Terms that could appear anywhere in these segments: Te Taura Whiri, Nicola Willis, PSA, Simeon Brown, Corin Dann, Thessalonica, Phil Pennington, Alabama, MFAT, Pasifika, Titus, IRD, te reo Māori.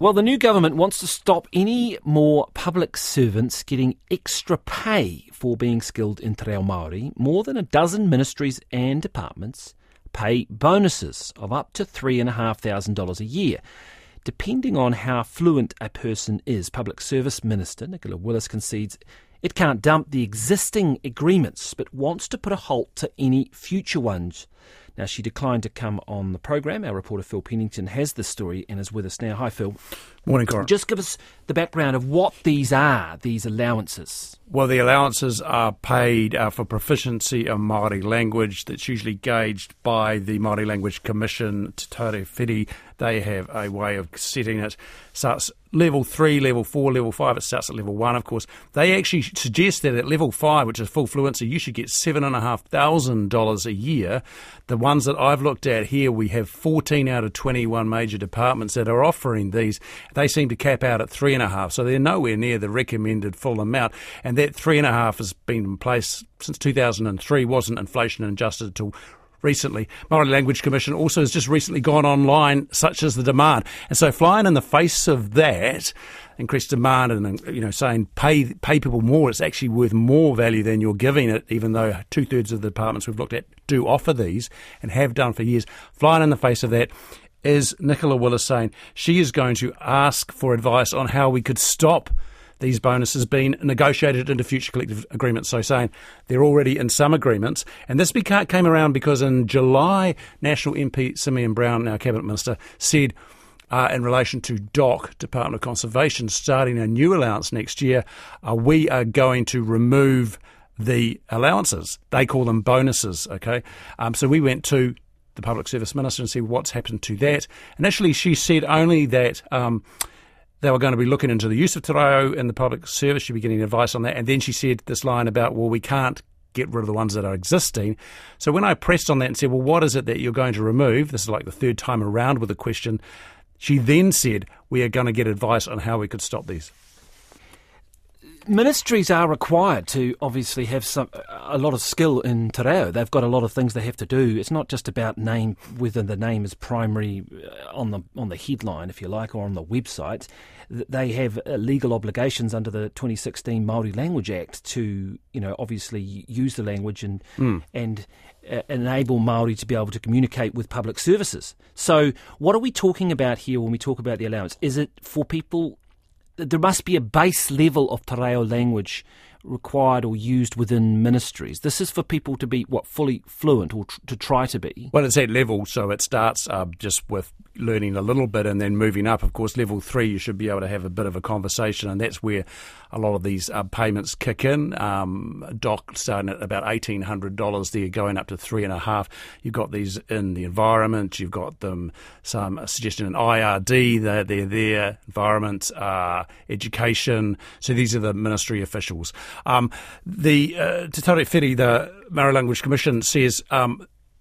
Well, the new government wants to stop any more public servants getting extra pay for being skilled in te reo Māori. More than a dozen ministries and departments pay bonuses of up to $3,500 a year, depending on how fluent a person is. Public Service Minister Nicola Willis concedes it can't dump the existing agreements, but wants to put a halt to any future ones. Now, she declined to come on the programme. Our reporter Phil Pennington has this story and is with us now. Hi, Phil. Morning, Corin. Just give us the background of what these are, these allowances. Well, the allowances are paid for proficiency in Māori language. That's usually gauged by the Māori Language Commission, Te Taura Whiri. They have a way of setting it. Starts level 3, level 4, level 5. It starts at level 1, of course. They actually suggest that at level 5, which is full fluency, you should get $7,500 a year. The ones that I've looked at here, we have 14 out of 21 major departments that are offering these. They seem to cap out at 3.5, so they're nowhere near the recommended full amount. And that 3.5 has been in place since 2003, wasn't inflation adjusted until recently. Māori Language Commission also has just recently gone online, such as the demand. And so flying in the face of that increased demand and, you know, saying pay people more, it's actually worth more value than you're giving it, even though two-thirds of the departments we've looked at do offer these and have done for years. Flying in the face of that is Nicola Willis saying she is going to ask for advice on how we could stop these bonuses being negotiated into future collective agreements. So saying they're already in some agreements. And this came around because in July, National MP Simeon Brown, our Cabinet Minister, said, in relation to DOC, Department of Conservation, starting a new allowance next year, we are going to remove the allowances. They call them bonuses, okay? So we went to the Public Service Minister and said, what's happened to that? Initially, she said only that they were going to be looking into the use of te reo in the public service. She'd be getting advice on that. And then she said this line about, well, we can't get rid of the ones that are existing. So when I pressed on that and said, well, what is it that you're going to remove? This is like the third time around with the question. She then said, we are going to get advice on how we could stop these. Ministries are required to obviously have a lot of skill in te reo. They've got a lot of things they have to do. It's not just about name, whether the name is primary on the headline, if you like, or on the website. They have legal obligations under the 2016 Māori Language Act to, you know, obviously use the language and enable Māori to be able to communicate with public services. So what are we talking about here when we talk about the allowance? Is it for people? There must be a base level of te reo language required or used within ministries. This is for people to be, fully fluent or to try to be? Well, it's at level, so it starts just with learning a little bit and then moving up. Of course, level 3, you should be able to have a bit of a conversation, and that's where a lot of these payments kick in. DOC starting at about $1,800 there, going up to $3,500. You've got these in the environment. You've got them, some suggestion in IRD, they're there, environment, education. So these are the ministry officials. The Te Taura Whiri, the Māori Language Commission, says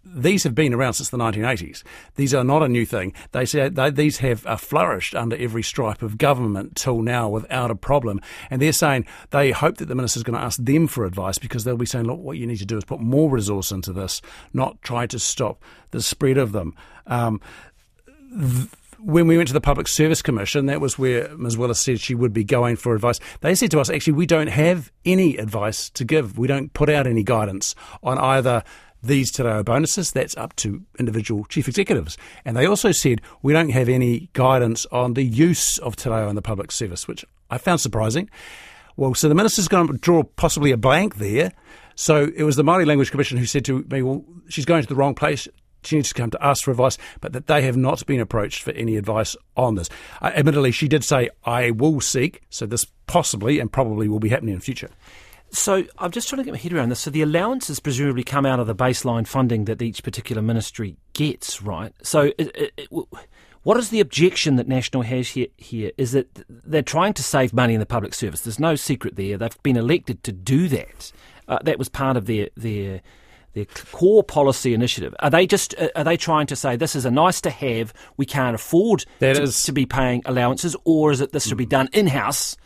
these have been around since the 1980s. These are not a new thing. They say these have flourished under every stripe of government till now without a problem. And they're saying they hope that the minister's going to ask them for advice, because they'll be saying, look, what you need to do is put more resource into this, not try to stop the spread of them. When we went to the Public Service Commission, that was where Ms Willis said she would be going for advice. They said to us, actually, we don't have any advice to give. We don't put out any guidance on either these te reo bonuses. That's up to individual chief executives. And they also said, we don't have any guidance on the use of te reo in the public service, which I found surprising. Well, so the minister's going to draw possibly a blank there. So it was the Māori Language Commission who said to me, well, she's going to the wrong place. She needs to come to us for advice, but that they have not been approached for any advice on this. Admittedly, she did say, I will seek, so this possibly and probably will be happening in the future. So I'm just trying to get my head around this. So the allowances presumably come out of the baseline funding that each particular ministry gets, right? So what is the objection that National has here? Is that they're trying to save money in the public service. There's no secret there. They've been elected to do that. That was part of their core policy initiative. Are they trying to say this is a nice to have, we can't afford to be paying allowances, or is it this should be done in-house?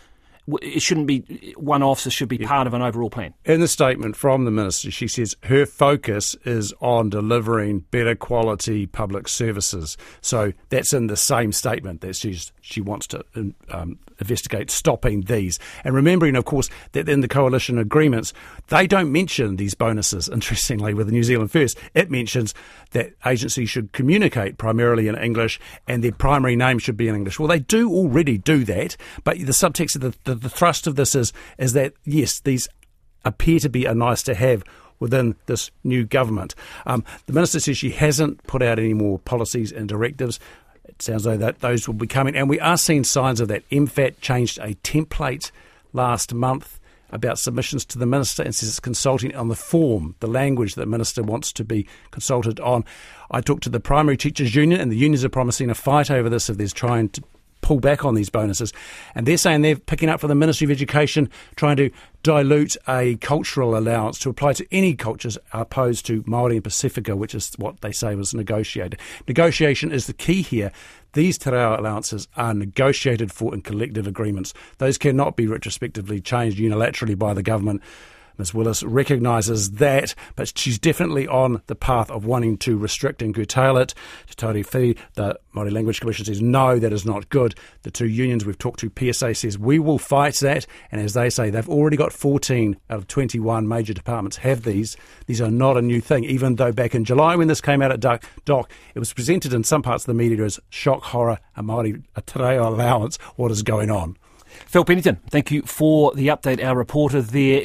It shouldn't be one-offs, it should be part of an overall plan. In the statement from the minister, she says her focus is on delivering better quality public services. So that's in the same statement that she's she wants to investigate stopping these. And remembering, of course, that in the coalition agreements, they don't mention these bonuses, interestingly, with New Zealand First. It mentions that agencies should communicate primarily in English and their primary name should be in English. Well, they do already do that, but the subtext of the thrust of this is that, yes, these appear to be a nice to have within this new government. The Minister says she hasn't put out any more policies and directives. It sounds like that those will be coming, and we are seeing signs of that. MFAT changed a template last month about submissions to the Minister and says it's consulting on the form, the language that the Minister wants to be consulted on. I talked to the Primary Teachers Union, and the unions are promising a fight over this if there's trying to pull back on these bonuses, and they're saying they're picking up from the Ministry of Education trying to dilute a cultural allowance to apply to any cultures opposed to Māori and Pasifika, which is what they say was negotiated. Negotiation is the key here. These te reo allowances are negotiated for in collective agreements. Those cannot be retrospectively changed unilaterally by the government. Ms Willis recognises that, but she's definitely on the path of wanting to restrict and curtail it. Te Taura Whiri, the Māori Language Commission, says no, that is not good. The two unions we've talked to, PSA, says we will fight that, and as they say, they've already got 14 out of 21 major departments have these. These are not a new thing, even though back in July when this came out at DOC, it was presented in some parts of the media as shock, horror, a Māori, a te reo allowance, what is going on? Phil Pennington, thank you for the update, our reporter there.